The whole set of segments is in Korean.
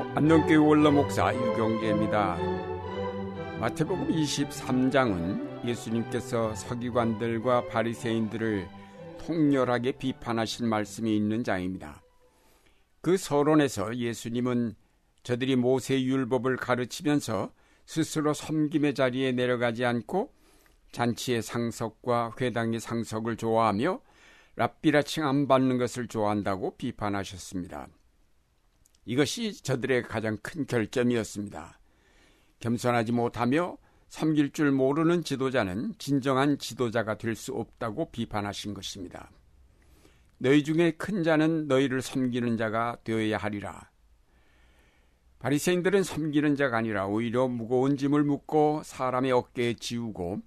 안녕하세요. 안동교회 원로목사 유경재입니다. 마태복음 23장은 예수님께서 서기관들과 바리새인들을 통렬하게 비판하신 말씀이 있는 장입니다. 그 서론에서 예수님은 저들이 모세의 율법을 가르치면서 스스로 섬김의 자리에 내려가지 않고 잔치의 상석과 회당의 상석을 좋아하며 랍비라 칭 안 받는 것을 좋아한다고 비판하셨습니다. 이것이 저들의 가장 큰 결점이었습니다. 겸손하지 못하며 섬길 줄 모르는 지도자는 진정한 지도자가 될 수 없다고 비판하신 것입니다. 너희 중에 큰 자는 너희를 섬기는 자가 되어야 하리라. 바리새인들은 섬기는 자가 아니라 오히려 무거운 짐을 묻고 사람의 어깨에 지우고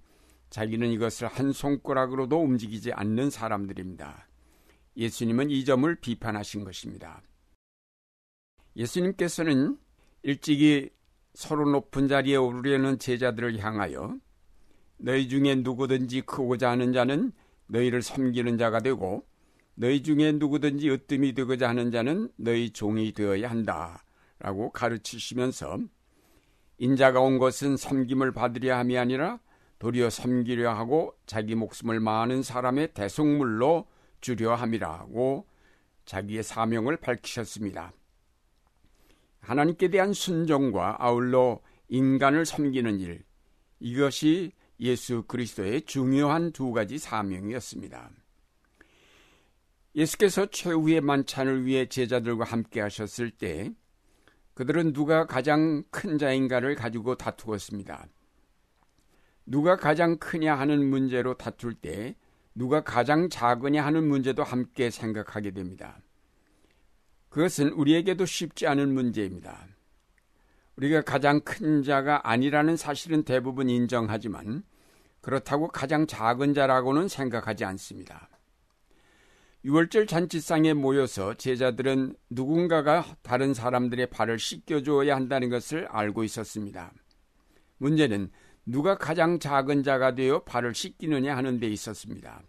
자기는 이것을 한 손가락으로도 움직이지 않는 사람들입니다. 예수님은 이 점을 비판하신 것입니다. 예수님께서는 일찍이 서로 높은 자리에 오르려는 제자들을 향하여 너희 중에 누구든지 크고자 하는 자는 너희를 섬기는 자가 되고 너희 중에 누구든지 으뜸이 되고자 하는 자는 너희 종이 되어야 한다 라고 가르치시면서 인자가 온 것은 섬김을 받으려 함이 아니라 도리어 섬기려 하고 자기 목숨을 많은 사람의 대속물로 주려 함이라고 자기의 사명을 밝히셨습니다. 하나님께 대한 순종과 아울러 인간을 섬기는 일, 이것이 예수 그리스도의 중요한 두 가지 사명이었습니다. 예수께서 최후의 만찬을 위해 제자들과 함께 하셨을 때 그들은 누가 가장 큰 자인가를 가지고 다투었습니다. 누가 가장 크냐 하는 문제로 다툴 때 누가 가장 작으냐 하는 문제도 함께 생각하게 됩니다. 그것은 우리에게도 쉽지 않은 문제입니다. 우리가 가장 큰 자가 아니라는 사실은 대부분 인정하지만 그렇다고 가장 작은 자라고는 생각하지 않습니다. 유월절 잔치상에 모여서 제자들은 누군가가 다른 사람들의 발을 씻겨줘야 한다는 것을 알고 있었습니다. 문제는 누가 가장 작은 자가 되어 발을 씻기느냐 하는 데 있었습니다.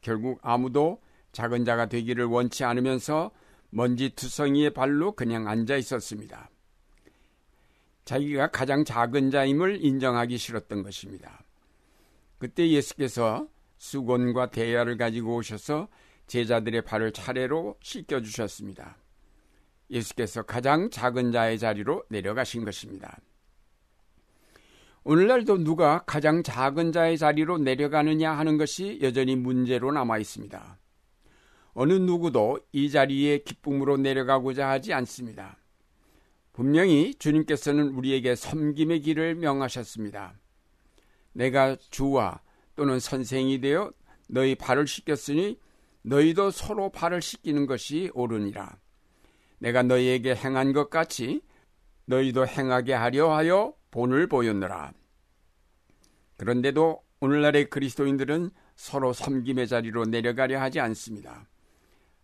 결국 아무도 작은 자가 되기를 원치 않으면서 먼지투성이의 발로 그냥 앉아 있었습니다. 자기가 가장 작은 자임을 인정하기 싫었던 것입니다. 그때 예수께서 수건과 대야를 가지고 오셔서 제자들의 발을 차례로 씻겨주셨습니다. 예수께서 가장 작은 자의 자리로 내려가신 것입니다. 오늘날도 누가 가장 작은 자의 자리로 내려가느냐 하는 것이 여전히 문제로 남아 있습니다. 어느 누구도 이 자리에 기쁨으로 내려가고자 하지 않습니다. 분명히 주님께서는 우리에게 섬김의 길을 명하셨습니다. 내가 주와 또는 선생이 되어 너희 발을 씻겼으니 너희도 서로 발을 씻기는 것이 옳으니라. 내가 너희에게 행한 것 같이 너희도 행하게 하려 하여 본을 보였노라. 그런데도 오늘날의 그리스도인들은 서로 섬김의 자리로 내려가려 하지 않습니다.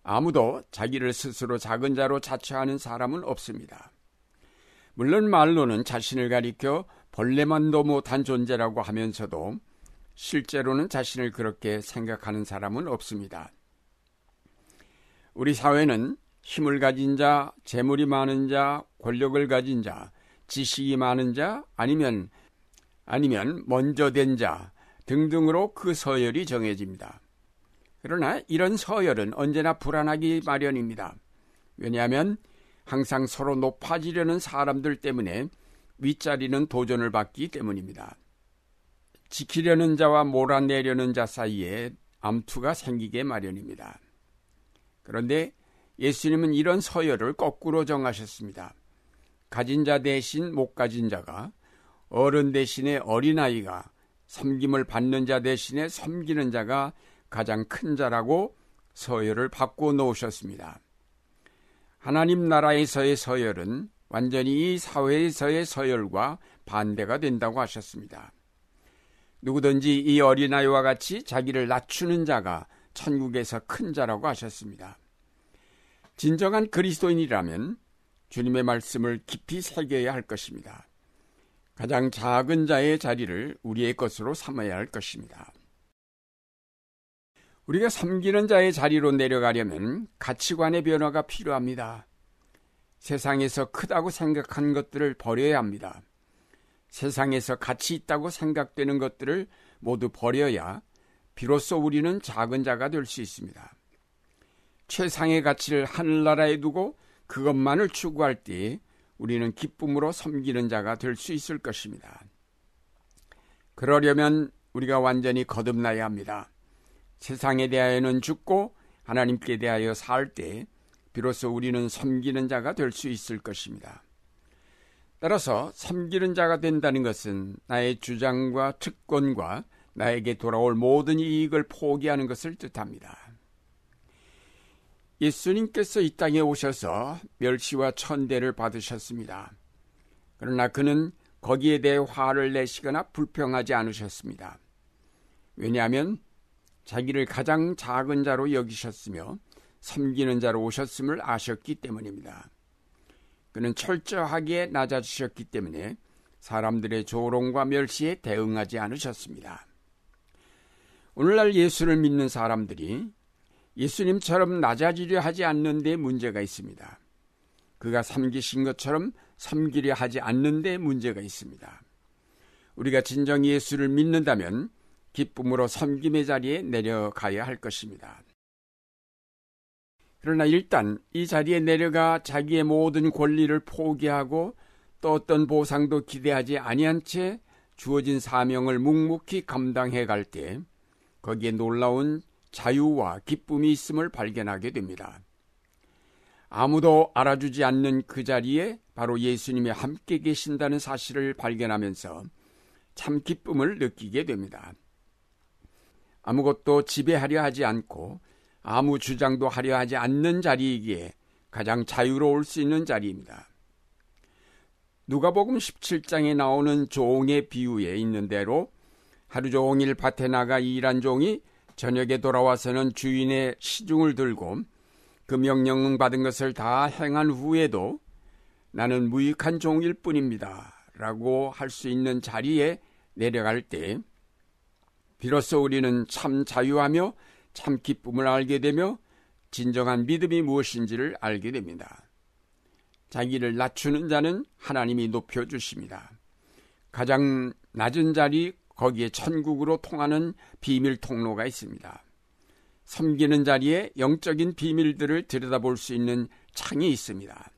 아무도 자기를 스스로 작은 자로 자처하는 사람은 없습니다. 물론 말로는 자신을 가리켜 벌레만도 못한 존재라고 하면서도 실제로는 자신을 그렇게 생각하는 사람은 없습니다. 우리 사회는 힘을 가진 자, 재물이 많은 자, 권력을 가진 자, 지식이 많은 자, 아니면 먼저 된 자 등등으로 그 서열이 정해집니다. 그러나 이런 서열은 언제나 불안하기 마련입니다. 왜냐하면 항상 서로 높아지려는 사람들 때문에 윗자리는 도전을 받기 때문입니다. 지키려는 자와 몰아내려는 자 사이에 암투가 생기게 마련입니다. 그런데 예수님은 이런 서열을 거꾸로 정하셨습니다. 가진 자 대신 못 가진 자가, 어른 대신에 어린아이가, 섬김을 받는 자 대신에 섬기는 자가 가장 큰 자라고 서열을 바꿔 놓으셨습니다. 하나님 나라에서의 서열은 완전히 이 사회에서의 서열과 반대가 된다고 하셨습니다. 누구든지 이 어린아이와 같이 자기를 낮추는 자가 천국에서 큰 자라고 하셨습니다. 진정한 그리스도인이라면 주님의 말씀을 깊이 새겨야 할 것입니다. 가장 작은 자의 자리를 우리의 것으로 삼아야 할 것입니다. 우리가 섬기는 자의 자리로 내려가려면 가치관의 변화가 필요합니다. 세상에서 크다고 생각한 것들을 버려야 합니다. 세상에서 가치 있다고 생각되는 것들을 모두 버려야 비로소 우리는 작은 자가 될 수 있습니다. 최상의 가치를 하늘나라에 두고 그것만을 추구할 때 우리는 기쁨으로 섬기는 자가 될 수 있을 것입니다. 그러려면 우리가 완전히 거듭나야 합니다. 세상에 대하여는 죽고 하나님께 대하여 살 때 비로소 우리는 섬기는 자가 될 수 있을 것입니다. 따라서 섬기는 자가 된다는 것은 나의 주장과 특권과 나에게 돌아올 모든 이익을 포기하는 것을 뜻합니다. 예수님께서 이 땅에 오셔서 멸시와 천대를 받으셨습니다. 그러나 그는 거기에 대해 화를 내시거나 불평하지 않으셨습니다. 왜냐하면 자기를 가장 작은 자로 여기셨으며 섬기는 자로 오셨음을 아셨기 때문입니다. 그는 철저하게 낮아지셨기 때문에 사람들의 조롱과 멸시에 대응하지 않으셨습니다. 오늘날 예수를 믿는 사람들이 예수님처럼 낮아지려 하지 않는 데 문제가 있습니다. 그가 섬기신 것처럼 섬기려 하지 않는 데 문제가 있습니다. 우리가 진정 예수를 믿는다면 기쁨으로 섬김의 자리에 내려가야 할 것입니다. 그러나 일단 이 자리에 내려가 자기의 모든 권리를 포기하고 또 어떤 보상도 기대하지 아니한 채 주어진 사명을 묵묵히 감당해 갈 때 거기에 놀라운 자유와 기쁨이 있음을 발견하게 됩니다. 아무도 알아주지 않는 그 자리에 바로 예수님이 함께 계신다는 사실을 발견하면서 참 기쁨을 느끼게 됩니다. 아무것도 지배하려 하지 않고 아무 주장도 하려 하지 않는 자리이기에 가장 자유로울 수 있는 자리입니다. 누가복음 17장에 나오는 종의 비유에 있는 대로 하루 종일 밭에 나가 일한 종이 저녁에 돌아와서는 주인의 시중을 들고 그 명령 받은 것을 다 행한 후에도 나는 무익한 종일 뿐입니다 라고 할 수 있는 자리에 내려갈 때 비로소 우리는 참 자유하며 참 기쁨을 알게 되며 진정한 믿음이 무엇인지를 알게 됩니다. 자기를 낮추는 자는 하나님이 높여주십니다. 가장 낮은 자리 거기에 천국으로 통하는 비밀 통로가 있습니다. 섬기는 자리에 영적인 비밀들을 들여다볼 수 있는 창이 있습니다.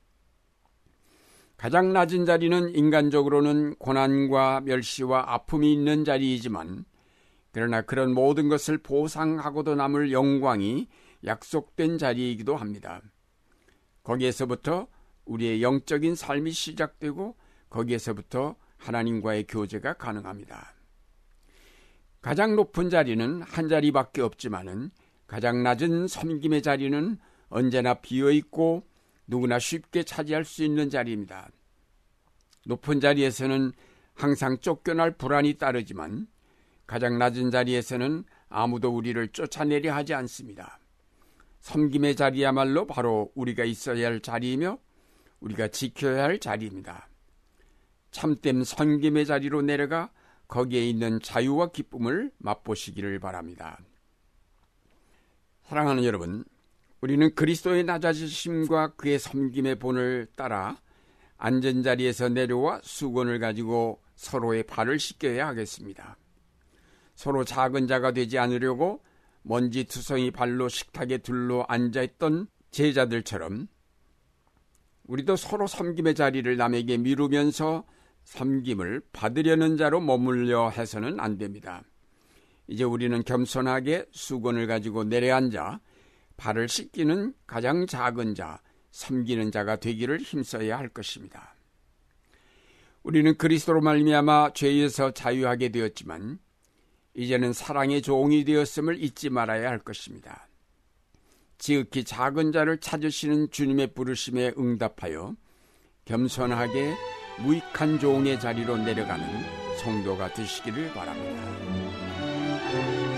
가장 낮은 자리는 인간적으로는 고난과 멸시와 아픔이 있는 자리이지만 그러나 그런 모든 것을 보상하고도 남을 영광이 약속된 자리이기도 합니다. 거기에서부터 우리의 영적인 삶이 시작되고 거기에서부터 하나님과의 교제가 가능합니다. 가장 높은 자리는 한 자리밖에 없지만은 가장 낮은 섬김의 자리는 언제나 비어있고 누구나 쉽게 차지할 수 있는 자리입니다. 높은 자리에서는 항상 쫓겨날 불안이 따르지만 가장 낮은 자리에서는 아무도 우리를 쫓아내려 하지 않습니다. 섬김의 자리야말로 바로 우리가 있어야 할 자리이며 우리가 지켜야 할 자리입니다. 참된 섬김의 자리로 내려가 거기에 있는 자유와 기쁨을 맛보시기를 바랍니다. 사랑하는 여러분, 우리는 그리스도의 낮아지심과 그의 섬김의 본을 따라 앉은 자리에서 내려와 수건을 가지고 서로의 발을 씻겨야 하겠습니다. 서로 작은 자가 되지 않으려고 먼지 투성이 발로 식탁에 둘러 앉아있던 제자들처럼 우리도 서로 섬김의 자리를 남에게 미루면서 섬김을 받으려는 자로 머물려 해서는 안 됩니다. 이제 우리는 겸손하게 수건을 가지고 내려앉아 발을 씻기는 가장 작은 자, 섬기는 자가 되기를 힘써야 할 것입니다. 우리는 그리스도로 말미암아 죄에서 자유하게 되었지만 이제는 사랑의 종이 되었음을 잊지 말아야 할 것입니다. 지극히 작은 자를 찾으시는 주님의 부르심에 응답하여 겸손하게 무익한 종의 자리로 내려가는 성도가 되시기를 바랍니다.